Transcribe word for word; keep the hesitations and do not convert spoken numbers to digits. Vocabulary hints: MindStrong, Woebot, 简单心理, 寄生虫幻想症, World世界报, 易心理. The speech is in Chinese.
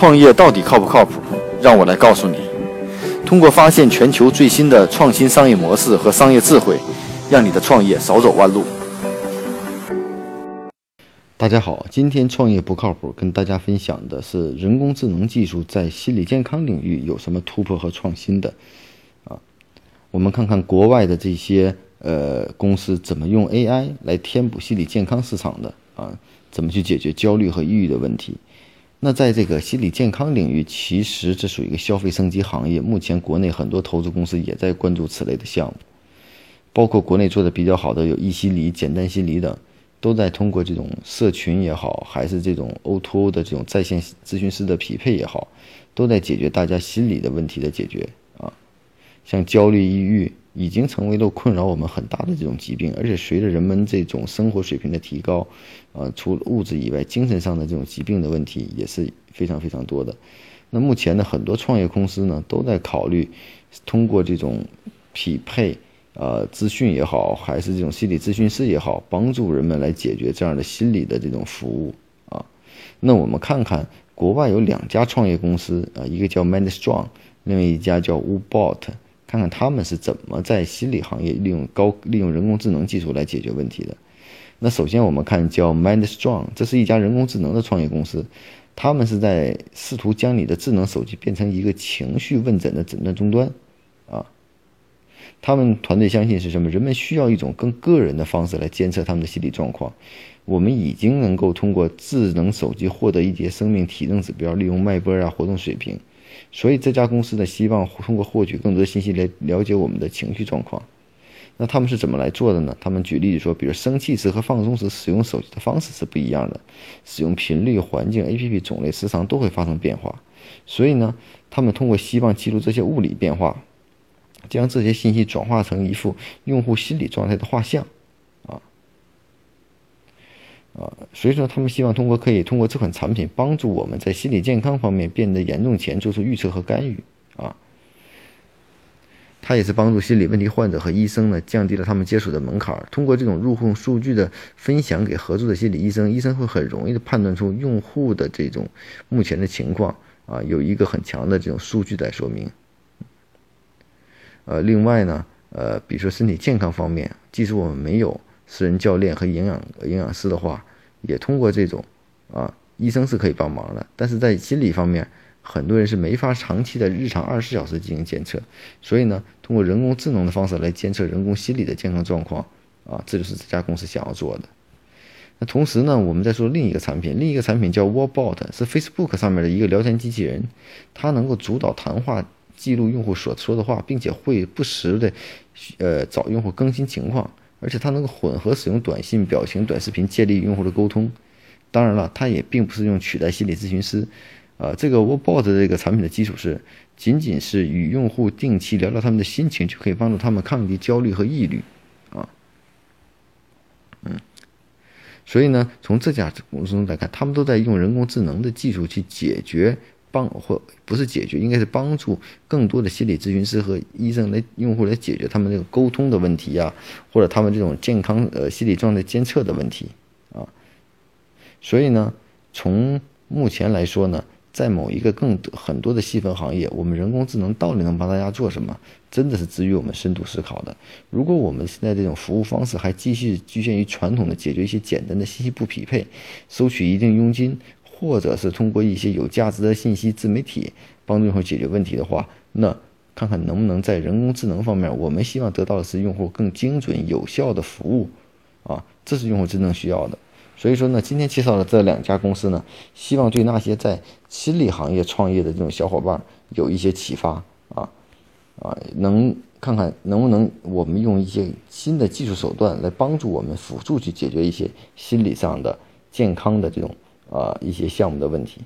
创业到底靠不靠谱？让我来告诉你。通过发现全球最新的创新商业模式和商业智慧，让你的创业少走弯路。大家好，今天创业不靠谱跟大家分享的是人工智能技术在心理健康领域有什么突破和创新的啊？我们看看国外的这些呃公司怎么用 A I 来填补心理健康市场的啊，怎么去解决焦虑和抑郁的问题。那在这个心理健康领域，其实这属于一个消费升级行业，目前国内很多投资公司也在关注此类的项目，包括国内做的比较好的有易心理、简单心理等，都在通过这种社群也好，还是这种 O to O 的这种在线咨询师的匹配也好，都在解决大家心理的问题的解决啊。像焦虑、抑郁已经成为了困扰我们很大的这种疾病，而且随着人们这种生活水平的提高啊，除了物质以外，精神上的这种疾病的问题也是非常非常多的。那目前呢，很多创业公司呢都在考虑通过这种匹配呃，资讯也好，还是这种心理咨询师也好，帮助人们来解决这样的心理的这种服务啊。那我们看看国外有两家创业公司啊，一个叫 MindStrong， 另外一家叫 Woebot， 看看他们是怎么在心理行业利用高利用人工智能技术来解决问题的。那首先我们看叫 MindStrong， 这是一家人工智能的创业公司，他们是在试图将你的智能手机变成一个情绪问诊的诊断终端啊。他们团队相信是什么？人们需要一种更个人的方式来监测他们的心理状况。我们已经能够通过智能手机获得一些生命体征指标，利用脉搏啊、活动水平。所以这家公司的希望通过获取更多信息来了解我们的情绪状况。那他们是怎么来做的呢？他们举例子说，比如生气时和放松时使用手机的方式是不一样的，使用频率、环境、A P P 种类、时长都会发生变化。所以呢，他们通过希望记录这些物理变化，将这些信息转化成一幅用户心理状态的画像啊啊！所以说他们希望通过可以通过这款产品帮助我们在心理健康方面变得严重前做出预测和干预啊。它也是帮助心理问题患者和医生呢降低了他们接触的门槛，通过这种入户数据的分享给合作的心理医生，医生会很容易的判断出用户的这种目前的情况啊，有一个很强的这种数据在说明。呃，另外呢，呃，比如说身体健康方面，即使我们没有私人教练和营养营养师的话，也通过这种啊，医生是可以帮忙的。但是在心理方面，很多人是没法长期的日常二十四小时进行监测，所以呢，通过人工智能的方式来监测人工心理的健康状况啊，这就是这家公司想要做的。那同时呢，我们再说另一个产品，另一个产品叫 Woebot， 是 Facebook 上面的一个聊天机器人，它能够主导谈话，记录用户所说的话，并且会不时的呃找用户更新情况，而且它能够混合使用短信、表情、短视频建立用户的沟通。当然了，它也并不是用取代心理咨询师啊、呃、这个 Woebot 这个产品的基础是仅仅是与用户定期聊聊他们的心情，就可以帮助他们抗击焦虑和抑郁啊。嗯，所以呢，从这家公司中来看，他们都在用人工智能的技术去解决帮或不是解决，应该是帮助更多的心理咨询师和医生来用户来解决他们这个沟通的问题呀、啊，或者他们这种健康呃心理状态监测的问题啊。所以呢，从目前来说呢，在某一个更很多的细分行业，我们人工智能到底能帮大家做什么，真的是值于我们深度思考的。如果我们现在这种服务方式还继续局限于传统的解决一些简单的信息不匹配、收取一定佣金，或者是通过一些有价值的信息、自媒体帮助用户解决问题的话，那看看能不能在人工智能方面，我们希望得到的是用户更精准、有效的服务啊，这是用户真正需要的。所以说呢，今天介绍了这两家公司呢，希望对那些在心理行业创业的这种小伙伴有一些启发啊啊，能看看能不能我们用一些新的技术手段来帮助我们辅助去解决一些心理上的健康的这种。啊，一些项目的问题。